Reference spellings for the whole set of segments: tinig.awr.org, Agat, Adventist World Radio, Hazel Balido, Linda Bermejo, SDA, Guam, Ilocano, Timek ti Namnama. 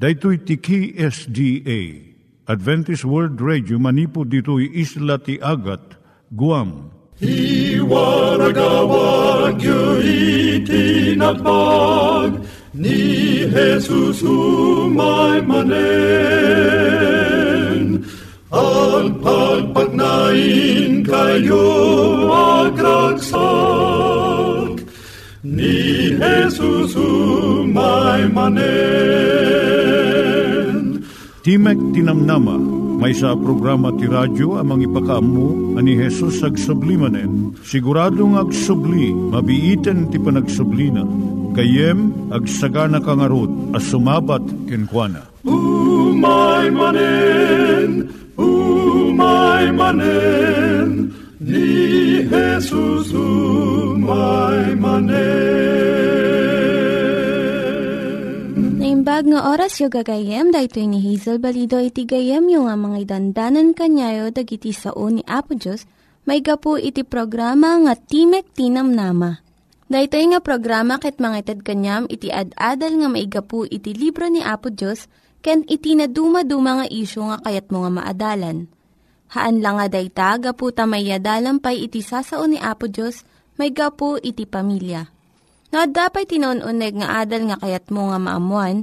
Daitoy tiki SDA, Adventist World Radio, manipod ditoy isla ti Agat, Guam. He waragawag yu itinatpag, ni Jesus umay manen. Ang pagpagnain kayo agraksak, ni Jesus umay manen. Timek ti Namnama, may sa programa ti radyo amang ipakaamu ani Jesus agsublimanen. Siguradong agsubli, mabiiten ti panagsublina. Kayem agsagana kangarot a sumabat kenkwana. Umay manen, ni Jesus umay manen. Naimbag nga oras yung gagayem, dahil ni Hazel Balido iti gagayem yung nga mga dandanan kanyayo dag iti sao ni Apo Diyos, may gapu iti programa nga Timek ti Namnama. Dahil nga programa ket mangited kanyam iti ad-adal nga may gapu iti libro ni Apo Diyos, ken iti na dumaduma nga isyo nga kayat mo nga maadalan. Haan lang nga dayta, gapu tamayadalampay iti sao ni Apo Diyos, may gapu iti pamilya. No, dapat tinon-uneg nga adal nga kayat mo nga maamuan,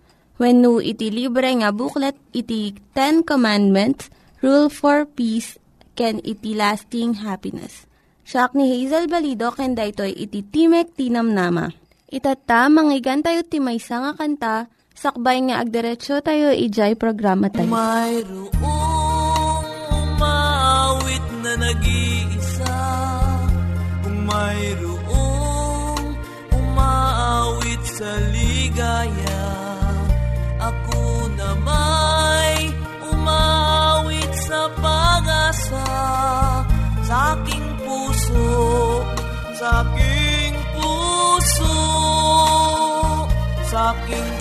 Wenno iti libre nga booklet, iti Ten Commandments, Rule for Peace, ken iti Lasting Happiness. Siak ni Hazel Balido, ken daytoy iti Timek ti Namnama. Itata, manggigan tayo timaysa nga kanta, sakbay nga agderetsyo tayo, ijay programa tayo. Mayroong umawit na nag-iisa, mayroong awit sa ligaya, ako na may umawit sa pag-asa, sa aking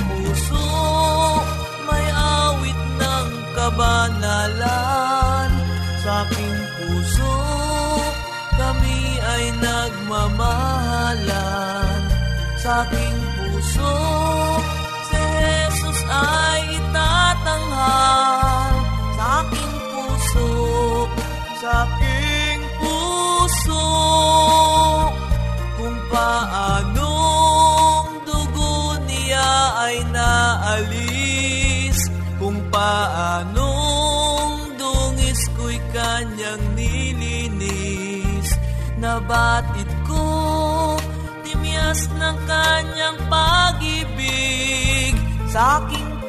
puso, may awit ng kabanalan, sa aking puso, kami ay nagmamahalan. Sa aking puso, si Jesus ay itatanghal. Sa aking puso, kung paanong dugo niya ay naalis, kung paanong dungis ko'y kanyang nilinis, nabatid ko ng kanyang pag-ibig sa aking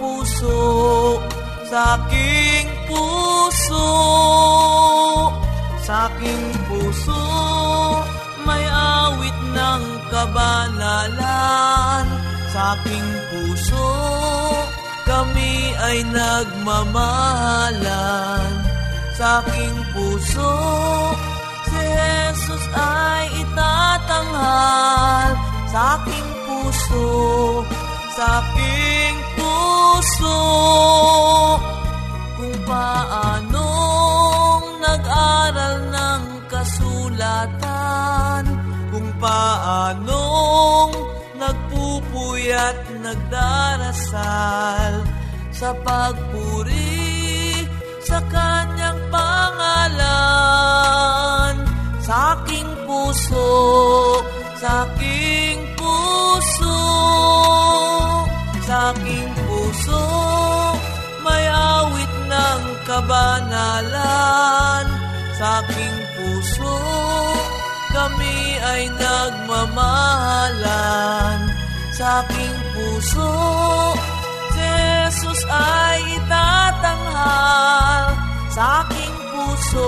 puso, may awit ng kabanalan, sa aking puso, kami ay nagmamahalan, sa aking puso, si Jesus ay itatanghal. Sa aking puso, kung paanong nag-aral ng kasulatan, kung paanong nagpupuyat nagdarasal, sa pagpuri sa kanyang pangalan, sa aking puso, may awit ng kabanalan. Sa aking puso, kami ay nagmamahalan. Sa aking puso, Jesus ay itatanghal. Sa aking puso.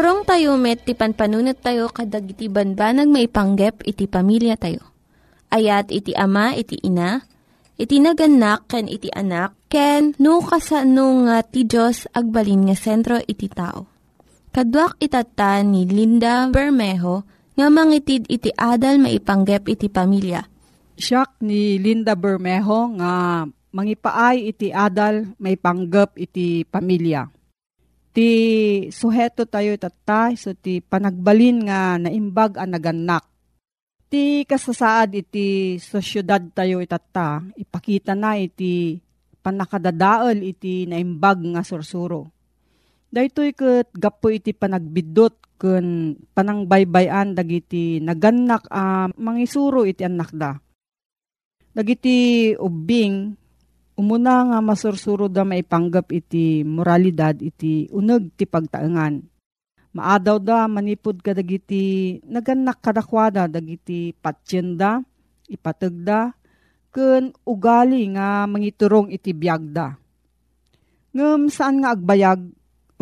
Turong tayo met, ti panpanunat tayo, kadag iti banbanag maipanggep iti pamilya tayo. Ayat iti ama, iti ina, iti naganak, ken iti anak, ken no kasano nga ti Diyos agbalin nga sentro iti tao. Kaduak itata ni Linda Bermejo, nga mangitid iti adal maipanggep iti pamilya. Siak ni Linda Bermejo, nga mangipaay iti adal maipanggep iti pamilya. Ti suheto tayo tatay, so ti panagbalin nga naimbag ang naganak. Ti kasasaad iti sosyudad tayo itata, ipakita na iti panakadadaol iti naimbag nga sursuro. Daytoy ket gapo iti panagbidot ken panangbaybayan dagiti naganak a mangisuro iti anak da. Dagiti ubing umuna nga masursuro da maipanggap iti moralidad iti uneg ti pagtaengan. Maadaw da manipod ka dagiti naganak kadakwada dagiti patsyenda, ipatagda, ken ugali nga mangiturong iti biagda. Ngem saan nga agbayag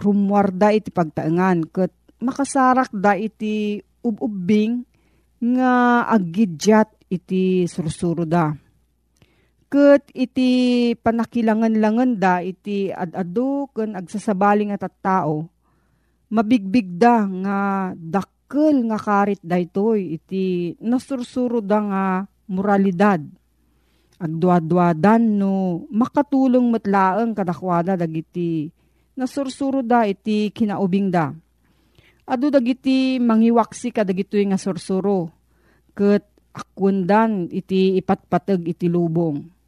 rumwarda iti pagtaengan ket makasarak da iti ububing nga aggidyat iti sursuro da. Ket iti panakilangan-langan da iti adado ken agsasabaling at tao. Mabigbig da nga dakkel nga karit daytoy iti nasursuro da nga moralidad. Agduad-duadan no makatulong metlaeng kadakwada dagiti nasursuro da iti kinaubing da. Adu dagiti mangiwaksi ka dagitoy nga sursuro. Ket akundan iti ipatpateg iti lubong.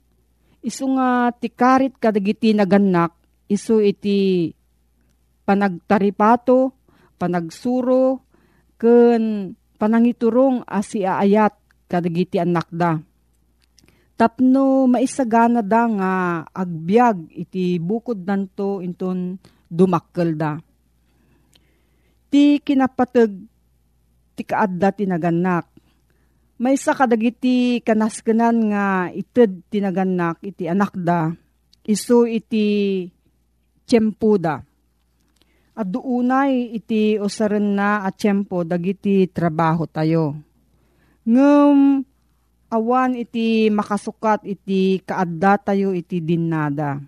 Isu nga tikarit kadagiti naganak, isu iti panagtaripato, panagsuro, ken panangiturong asiaayat kadagiti anak da. Tapno maisagana da nga agbyag iti bukod nanto inton dumakkel da. Ti kinapateg ti kaadda ti naganak. Maysa kadagiti kanaskenan nga ited tinaganak iti anak da, isu iti tiyempo da. Addu unay iti usaren na a tiyempo dagiti trabaho tayo. Ngem awan iti makasukat iti kaadda tayo iti dinnada.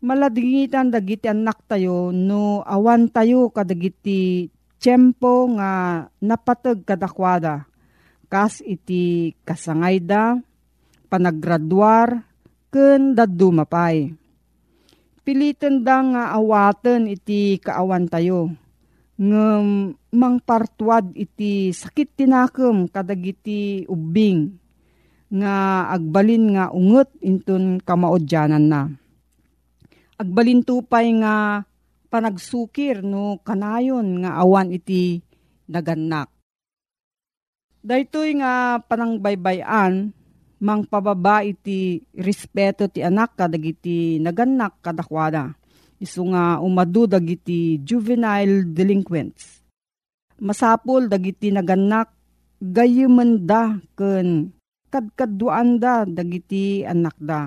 Maladangitan dagiti anak tayo no awan tayo kadagiti tiyempo nga napateg kadakwada. Kas iti kasangay da, panagraduar, ken daddu mapay. Pilitan da nga awaten iti kaawan tayo. Ngem mangpartuad iti sakit tinakem kadagiti ubing. Nga agbalin nga unget inton kamaudyanan na. Agbalin tupay nga panagsukir no kanayon nga awan iti naganak. Daytoy nga panangbaybayan, mangpababa iti respeto ti anak kadagiti naganak kadakwada. Isu nga umadu dagiti juvenile delinquents. Masapol dagiti naganak gayumen da ken kadkadduan da dagiti anak da.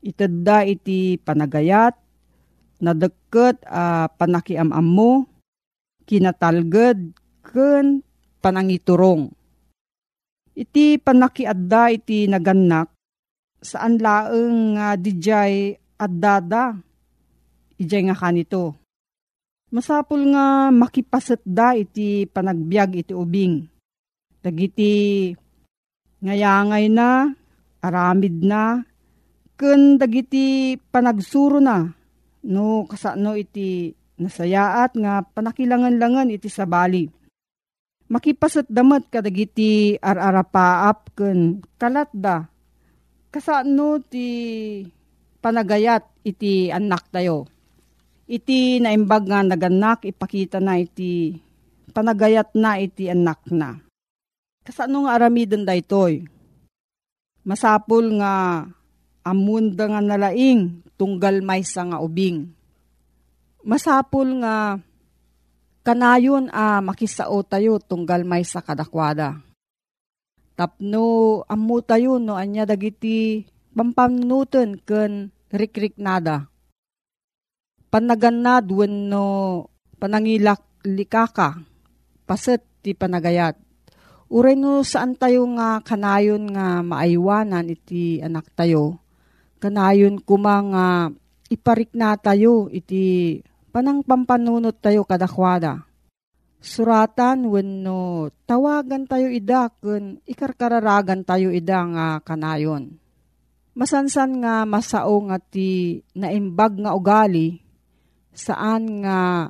Ited da iti panagayat, nadeket a panakiamam mo, kinatalged ken panangiturong. Iti panakiadda iti naganak, saan laeng nga dijay addada, ijay nga kanito. Masapul nga makipaset da iti panagbiag iti ubing. Dagiti ngayangay na, aramid na, ken dagiti panagsuro na, no kasano iti nasayaat nga panakilangan-langan iti sabali. Makipasat damat kadagiti ararapaap ken kalat da. Kasano ti panagayat iti anak tayo. Iti naimbag nga naganak ipakita na iti panagayat na iti anak na. Kasano nga aramiden daytoy. Masapul nga amunda nga nalaing tunggal maysa nga ubing. Masapul nga kanayon makisao tayo tunggal maysa kadakwada. Tapno ammo tayo no anya dagiti pampamnuten ken rikrik nada. Panaganad wenno panangilak likaka, paset ti panagayat. Uray no saan tayo nga kanayon nga maaywanan iti anak tayo. Kanayon kumang iparik na tayo iti panang pampanunot tayo kadakwada. Suratan wenno tawagan tayo ida ken ikarkararagan tayo ida nga kanayon. Masansan nga masao nga ti naimbag nga ugali saan nga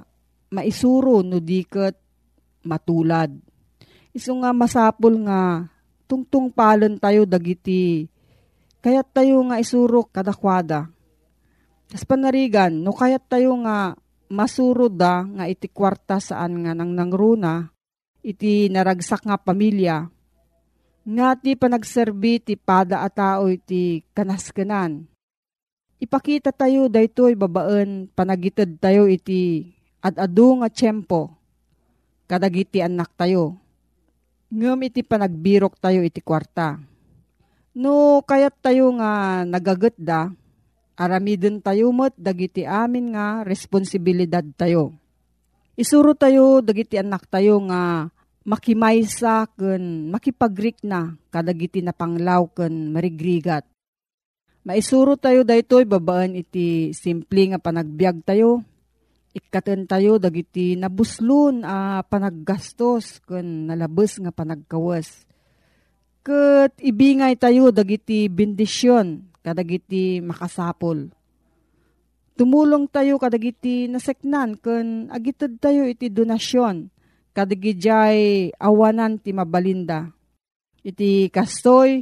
maisuro no diket matulad. Isu nga masapul nga tungtung palon tayo dagiti kayat tayo nga isurok kadakwada. As panarigan, no kayat tayo nga masuro da nga iti kwarta saan nga nang nangruna, iti naragsak nga pamilya. Nga ti panagserbi ti pada a tao iti kanaskanan. Ipakita tayo daytoy babaen panagited tayo iti adadu nga tiyempo. Kadagiti anak tayo. Ngam iti panagbirok tayo iti kwarta. No, kayat tayo nga nagagetda, aramidin tayo met dagiti amin nga responsibilidad tayo. Isuro tayo dagiti anak tayo nga makimaysa ken makipagrik na kadagiti napanglaw ken marigrigat. Maisuro tayo daytoy babaan iti simple nga panagbiag tayo. Ikkaten tayo dagiti nabuslon a panaggastos ken nalabes nga panagkawas. Ket ibingay tayo dagiti bendisyon kadagiti makasapol. Tumulong tayo kadagiti naseknan ken agited tayo iti donasyon kadigijay awanan ti mabalinda. Iti kastoy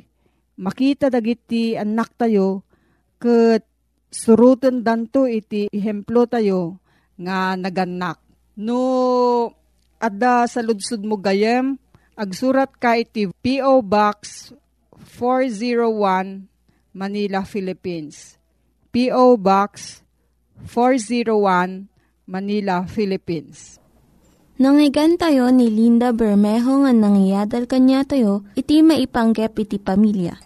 makita dagiti anak tayo ket suruten danto iti ehemplo tayo nga naganak. No, adda sa ludsud mo gayem, agsurat ka iti P.O. Box 401, Manila, Philippines. P.O. Box 401, Manila, Philippines. Nangyigan tayo ni Linda Bermejo nga nangyadal kanya tayo, iti maipanggep iti pamilya.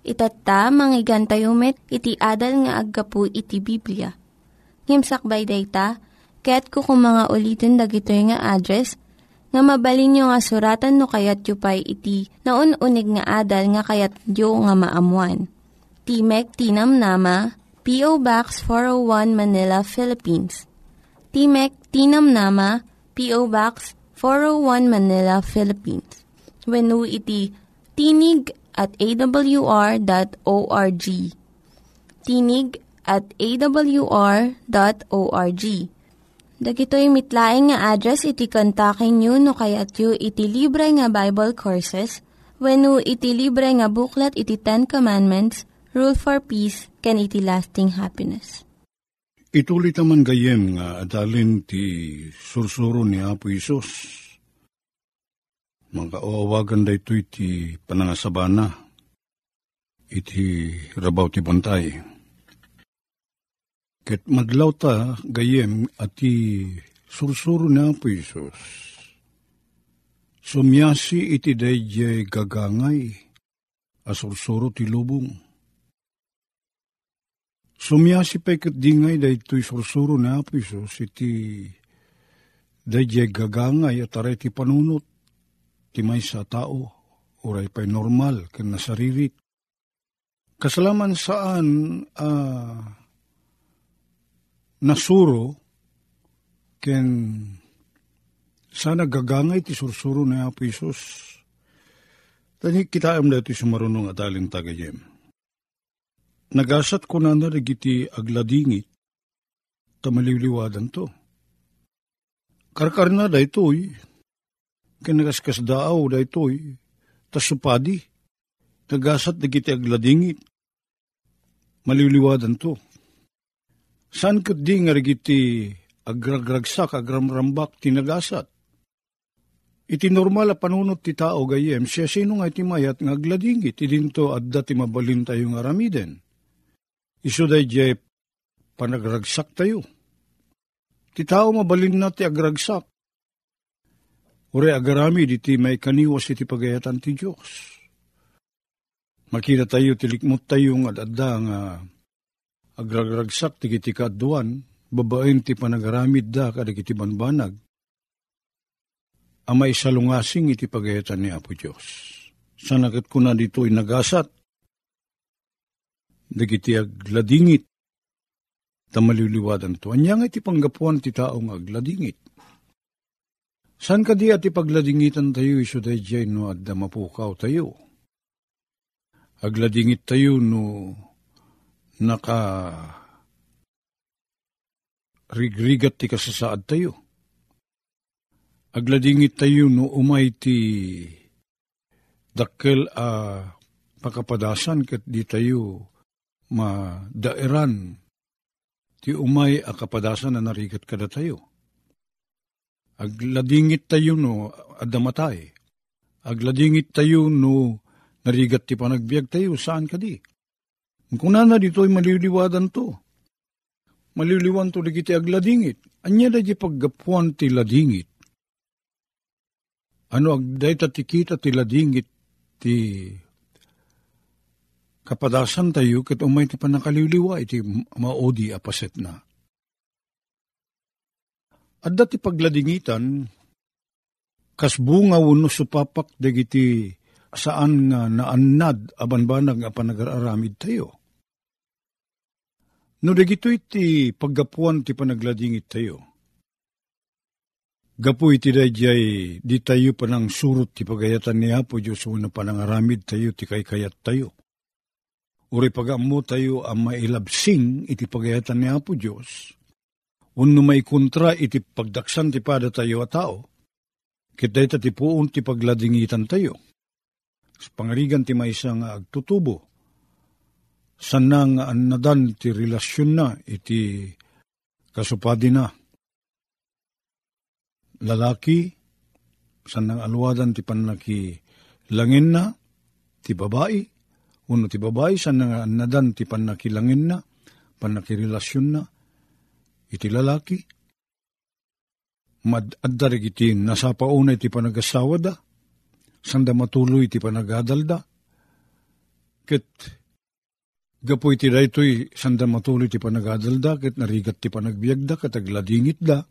Itata, mangyigan tayo met, iti adal nga aggapu iti Biblia. Ngimsakbay data, kaya't kukumanga ulitin dagito yung nga address nga mabalin nyo nga suratan no kayat yu pa'y iti na unig nga adal nga kayat yu nga maamuan. Timek ti Namnama, P.O. Box 401 Manila, Philippines. Timek ti Namnama, P.O. Box 401 Manila, Philippines. Wenno iti tinig@awr.org. tinig@awr.org. Dagitoy mitlaing nga address iti kontakin nyo no kayat yu iti libre nga Bible Courses wenno iti libre nga buklat iti Ten Commandments, Rule for Peace, can iti lasting happiness. Ituloy taman gayem nga adalin ti sursuro ni Apo Isos. Magkaawagan da ito iti panangasabana, iti rabaw ti bantay. Ket madlaw ta gayem ati sursuro na po Isus. Sumyasi iti dayjay gagangay a sursuro ti lubong. Sumyasi pa ket dingay daytoy sursuro na po Isus iti dayjay gagangay at aray ti panunot ti maysa tao oray pay normal ken nasaririt. Kasalaman saan nasuro ken sana gagangay ti sursuro ni Apo Isus. Tani kitaem daytoy sumarunong adalin tagayem. Nagasat ko na narigiti agladingit tamaliwliwadan to. Karkarna daytoy ken nagaskas daaw daytoy tasupadi nagasat dagiti agladingit maliwliwadan to. San ket di nga rigiti agragragsak, agramrambak, tinagasat? Iti normal a panunot ti tao gayem, siya sino nga iti mayat nga agladingit, idinto adda ti mabalin tayo nga ramiden. Isu dayjay panagragsak tayo. Ti tao mabalin na ti agragsak. Uri agaramid iti may kaniwas iti pagayatan ti Dios. Makita tayo, tilikmot tayo nga adda nga agragragsak ti kiti kaduan, babaen ti panagaramid da kadagiti banbanag, amay salungasing iti pagayetan ni Apo Diyos. Sanagat ko na dito'y nagasat, dagiti agladingit, tamaliliwadan to. Anyang iti panggapuan ti taong agladingit. San ka di at ipagladingitan tayo, iso day jay no adda mapukaw tayo. Agladingit tayo no naka-rigrigat ti kasasaad tayo. Agladingit tayo no umay ti dakkel a pakapadasan ket di tayo madairan ti umay a kapadasan na narigat kada tayo. Agladingit tayo no adamatay. Agladingit tayo no narigat ti panagbiag tayo, saan ka di? Kung nana dito'y maliliwadan to. Maliliwan to dagiti agladingit. Anya da di paggapuan ti ladingit. Ano agday tatikita ti ladingit ti kapadasan tayo ket umay ti panakaliliwa iti maodi apaset na. At dati pagladingitan, kasbunga wano supapak dagiti saan nga naannad abanbanag nga panagararamid tayo. No dagito iti paggapuan ti panagladingit tayo. Gapu iti dayjay di tayo panang surut ti pagayatan ni Apo Diyos wano panangaramid tayo ti kaykayat tayo. Uri pagamu tayo ang mailabsing iti pagayatan ni Apo Diyos. Unno may kontra iti pagdaksan ti pada tayo a tao, kita'y tatipuon ti pagladingitan tayo. Sa pangarigan ti maysa nga agtutubo, sana nga annadan ti relasyon na iti kasupadi na. Lalaki, sana nga alwadan ti panlaki langin na, ti babae, unno ti babae, sana nga annadan ti panlaki langin na, panlaki relasyon na, iti lalaki, madaddarig iti nasapauna iti panagasawa da, sanda matuloy iti panagadal da, ket gapu iti daytoy sanda matuloy iti panagadal da, ket narigat ti panagbiag da, ket agladingit da,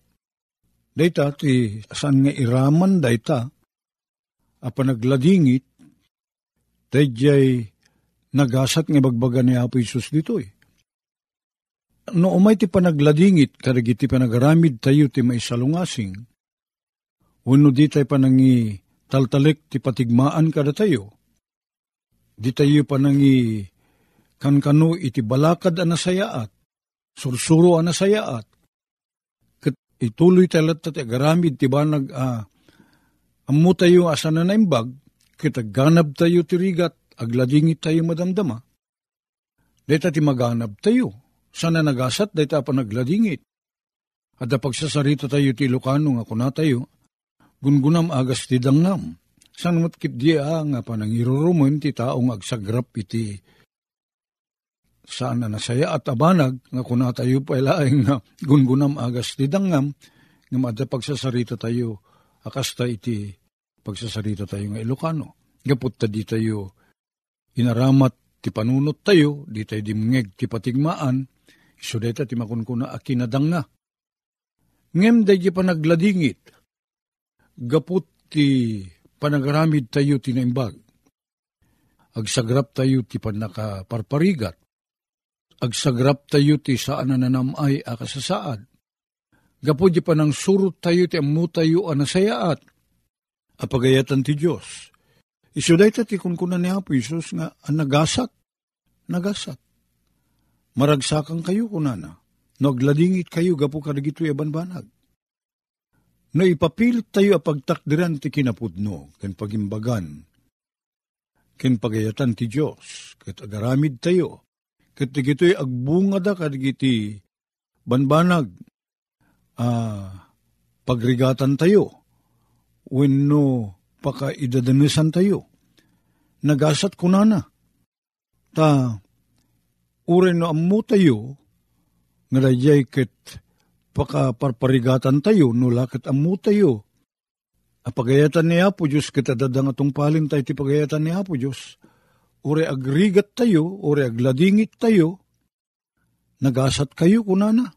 dayta ti saan nga iraman dayta, a panagladingit, dayjay nagasat nga bagbaga ni Apo Isus ditoy. No umay ti panagladingit, karagiti panagaramid tayo ti maisalungasing, wano di tayo panangi taltalik ti patigmaan kada tayo, di tayo panangi kankano iti balakad anasayaat, sursuro anasayaat, ket ituloy tayo ti agaramid ti banag ammo tayo asan na naimbag, ket agganab tayo ti rigat, agladingit tayo madamdama, deta ti maganab tayo. Sana nagasat, dahi ta panagladingit. At pagsasarita tayo ti Ilocano nga kuna tayo, gungunam agas ti dangnam. San matkit dia nga panangirurumon ti taong agsagrap iti saan na nasaya at abanag nga kuna tayo pala ay nga gungunam agas ti dangnam nga at pagsasarita tayo akasta iti pagsasarita tayo nga Ilocano. Gapot ta di tayo inaramat ti panunot tayo, di tayo dimngeg ti patigmaan, iso deta ti makunkuna a kinadang na. Ngem day di panagladingit, gaput ti panagaramid tayo tinaimbag. Agsagrap tayo ti panakaparparigat. Agsagrap tayo ti saan nanamay a kasasaad. Gapu di panang surut tayo ti ammo tayo anasayaat. Apagayatan ti Diyos. Iso deta ti kunkunan ni Apo Isus nga anagasat, nagasat. Maragsakan kayo kunana, no agladingit kayo gapu kadagitoy abanbanag. No ipapilit tayo a pagtakdiran ti kinapudno, ken pagimbagan, ken pagayatan ti Dios, ket agaramid tayo, ket digitoy agbungada kadagiti banbanag pagrigatan tayo, wenno pakaidademesan tayo. Nagasat kunana, ta ure no ammo tayo, nga dayjay ket pakaparparigatan tayo, no laket ammo tayo. Apagayatan ni Apo Diyos, ket adadangatong palin tayo ti pagayatan ni Apo Diyos. Ure agrigat tayo, ure agladingit tayo, nagasat kayo kunana.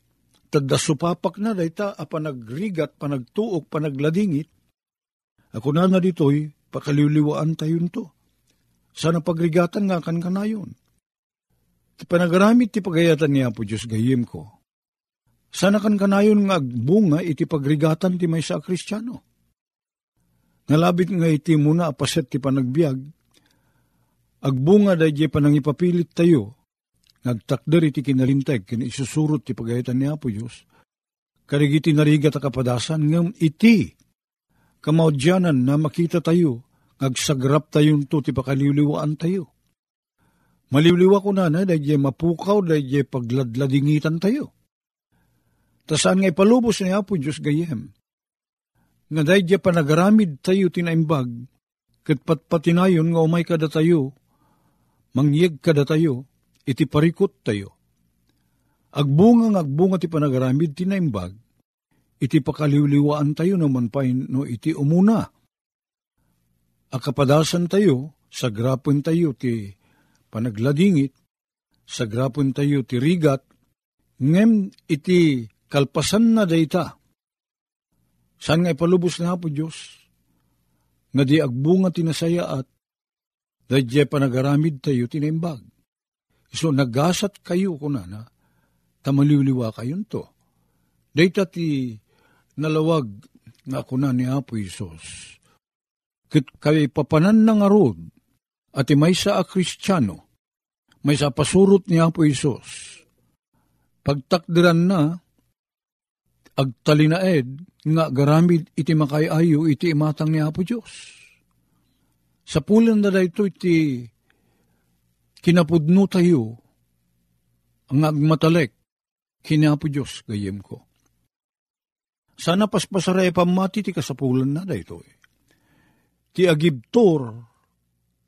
Tadda supapak na dayta, apanagrigat, panagtuok, panagladingit, Ako na nga dito'y pakaliliwaan tayo nito. Sana pagrigatan nga kan kanayon. Ti panagaramit ti pagayatan niya po Diyos gayim ko. Sana kan kanayon nga agbunga iti pagrigatan ti maysa a Kristiano. Nalabit nga iti muna apaset ti panagbiag, agbunga dayjay panangipapilit tayo, nagtakder iti kinalinteg, kinaisusuro ti pagayatan ni Apo Diyos, karigiti narigat akapadasan, ngam iti kamaudyanan na makita tayo, nagsagrap tayo nito ti pakaliliwaan tayo. Maliliwa ko na dayjay mapukaw, dayjay pagladladingitan tayo. Tasaan nga'y palubos ni Apo Diyos gayem. Nga dahil diya panagaramid tayo tinaimbag, katpatpatinayon nga umay kada tayo, mangyeg kada tayo, iti parikot tayo. Agbungang agbunga ti panagaramid tinaimbag, iti pakaliwliwaan tayo naman pa no iti umuna. Akapadasan tayo, sagrapon tayo ti panagladingit, sagrapon tayo ti rigat, ngem iti kalpasan na dayta. Saan nga ipalubos na po Diyos? Nga di agbunga tinasaya at dadya panagaramid tayo tinimbag. So nagasat kayo kunana, tamaliwliwa kayo nito. Dayta ti nalawag na kunan ni Apo Isos. Kit kayo ipapanan ng arod at maysa a Kristiano, maysa pasurot ni Apo Isos. Pagtakdiran na, agtalinaed, nga garamid iti makayayo, iti imatang ni Apo Diyos. Sa pulan na dahito iti kinapudno tayo, ang agmatalek, kini Apo Diyos, gayem ko. Sana paspasaray pamati ti kasapulan na dahito. Ti agibtor,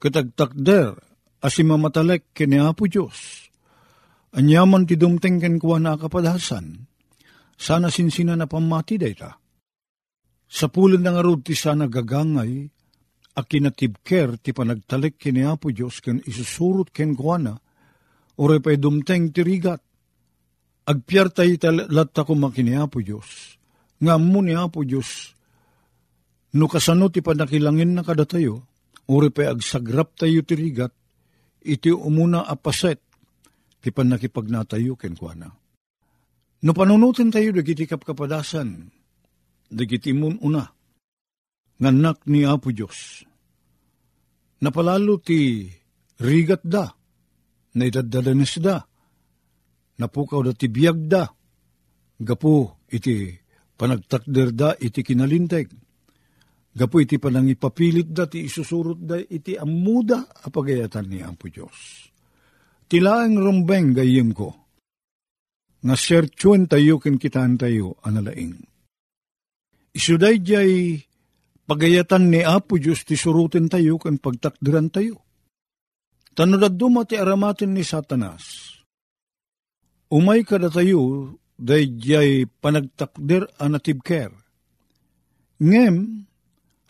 katagtakder, asimatalek, kini Apo Diyos. Anyaman ti dumteng kenkwa na akapadasan, sana sinsina na pamati dayta. Sa pulan ng arod ti sana gagangay, akinatibker ti panagtalek kini Apo Diyos ken isusurot kenkwa na, oray pa'y dumteng ti rigat. Agpiar tayo latta kumakini Apo Diyos, nga mo ni Apo Diyos, no kasano ti panakilangin na kada tayo, oray pa'y agsagrap tayo ti rigat, iti umuna apaset, ti panakipagnatayo kenkwana. No panunutin tayo dagiti kapkapadasan, dagiti mununa, nganak ni Apo Diyos. Napalalo ti rigat da, naidadadanis da, napukaw da ti biyag da, gapo iti panagtakder da iti kinalinteg, gapo iti panangipapilit da ti isusurot da iti amuda apagayatan ni Apo Diyos. Tilaang rumbeng gayim ko, nga sertsuan tayo kinkitaan tayo analaing. Isuday jay pagayatan ni Apo Diyos ti surutin tayo kan pagtakdiran tayo. Tanudad dumati aramatin ni Satanas. Umay kada tayo day jay panagtakdir anatibker. Ngem,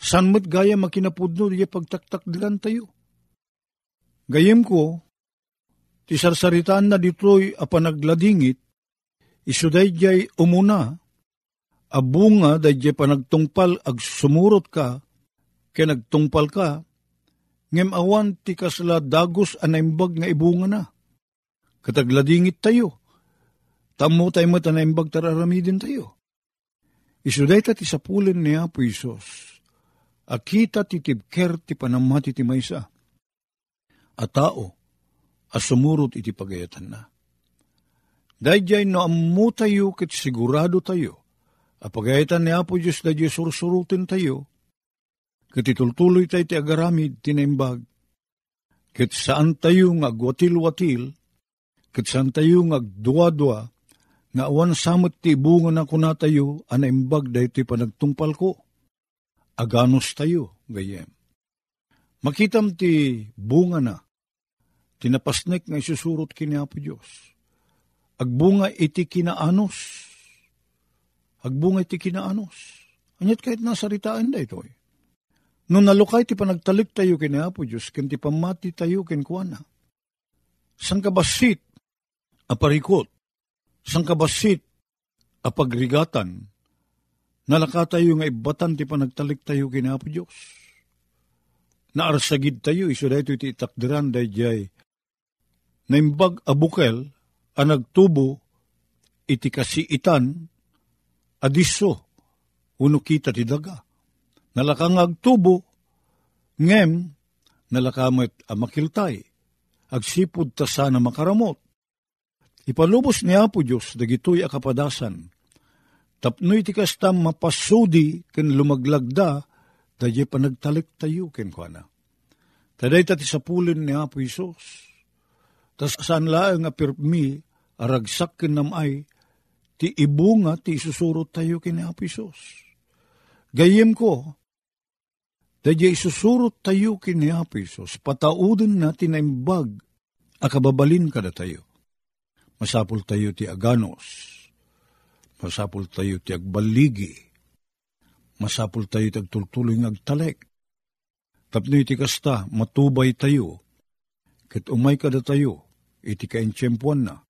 san mo't gaya makinapudno jay pagtaktakdiran tayo. Gayim ko, ti sarsaritaan na dito'y apanagladingit, iso dayjay umuna, abunga dayjay panagtungpal ag sumurot ka, kaya nagtungpal ka, ngem awan ti kasla dagos anaimbag nga ibunga na. Katagladingit tayo, tamo tayo matanaimbag tararamidin tayo. Iso dayta ti sapulin ni Apo Isos, akita titibker ti panamati ti maysa, a tao, asumurot iti pagayatan na. Dayjay no ammo tayo ket sigurado tayo, apagayatan ni Apo Diyos dayjay sursurutin tayo, ket itultuloy tayo ti agaramid tinaimbag, ket saan tayo ngagwatil-watil, ket saan tayo ngagduwa-duwa, nga awan samot ti bunga na kuna tayo, anaimbag daytoy panagtungpal ko. Aganos tayo, gayem. Makitam ti bunga na, tinapasnek nga isusurot kini Apo Diyos. Agbunga iti kinaanos. Agbunga iti kinaanos. Anyat kahit nasaritaan da ito. No nalukay ti panagtalik tayo kini Apo Diyos, ken ti pamati tayo kenkwana. Sangkabasit, aparikot. Sangkabasit, apagrigatan. Nalaka tayo nga ibatan ti panagtalik tayo kinapo Diyos. Naarsagid tayo iso da iti itakdiran da jay. Naimbag abukel ang nagtubo iti kasiitan adiso uno kita ti daga. Nalaka nga agtubo ngem nalakamit amakiltay agsipud ta sana makaramot. Ipalubos ni Apo Diyos dagitoy akapadasan. Tapnoy tikastam mapasudi ken lumaglagda daye panagtalik tayo ken kuana. Taday tati sapulin ni Apo Isos. Tas saan laeng apirmi aragsak ken namay ti ibunga ti isusurot tayo ken Apo Isos. Gayem ko daye isusurot tayo ken Apo Isos. Patauden natin na imbag akababalin kada tayo. Masapul tayo ti aganos, masapul tayo ti agbaligi, masapul tayo ti agtultuloy ng agtalek. Tapno iti kasta, matubay tayo, ket umay kada tayo, iti kaintsyempuan na,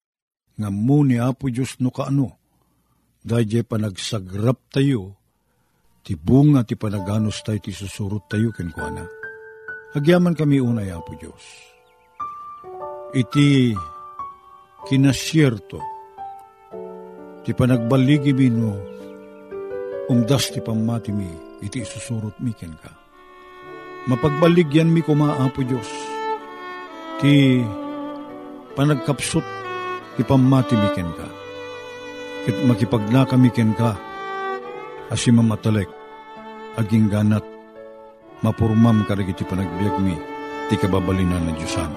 nga muni Apo Diyos no kaano, dahil panagsagrap tayo, ti bunga ti panaganos tayo, ti susurot tayo, kenkuana. Hagyaman kami unay Apo Diyos. Iti kinasierto, ti panagbaligi bino, umdas ti pamati mi, iti isusurot mi ken ka. Mapagbaligyan mi kumaapo Diyos, ti panagkapsot, ti pamati mi ken ka. Kit makipagna kami ken ka, asimamatalik, aging ganat, mapurmam karig iti panagbiag mi, ti kababalinan na Diyosan.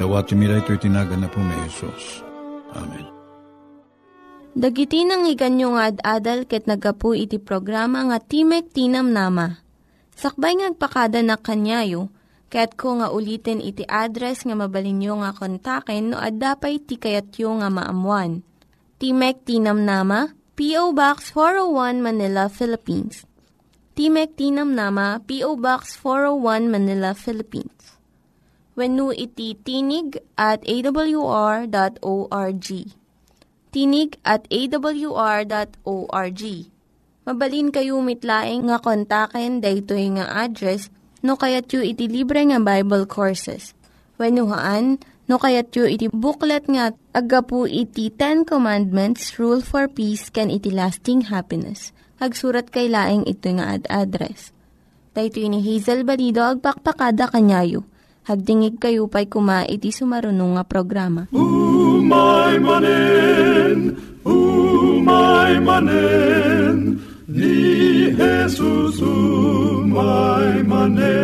Dawati mi daytoy itinagan na po ni Jesus. Amen. Dagiti nangyiganyo nga ad-adal ket nagapu iti programa nga Timek ti Namnama. Sakbay ngagpakada na kanyayo, ket ko nga ulitin iti address nga mabalinyo nga kontaken no ad-dapay ti kayatyo nga maamuan. Timek ti Namnama, P.O. Box 401 Manila, Philippines. Timek ti Namnama, P.O. Box 401 Manila, Philippines. Wenno iti tinig.awr.org. Tinig.awr.org. Mabalin kayo mitlaeng nga kontaken daytoy nga address no kayatyo iti libre nga Bible Courses. Wenno haan no kayatyo iti booklet nga agapu iti 10 Commandments, Rule for Peace can iti lasting happiness. Hagsurat kay laeng ito nga address. Daytoy ni Hazel Balido agpakpakada kanyayo. Hagdingig kayo pa'y kumaiti sumarunong nga programa. Umay manen, ni Jesus umay manen.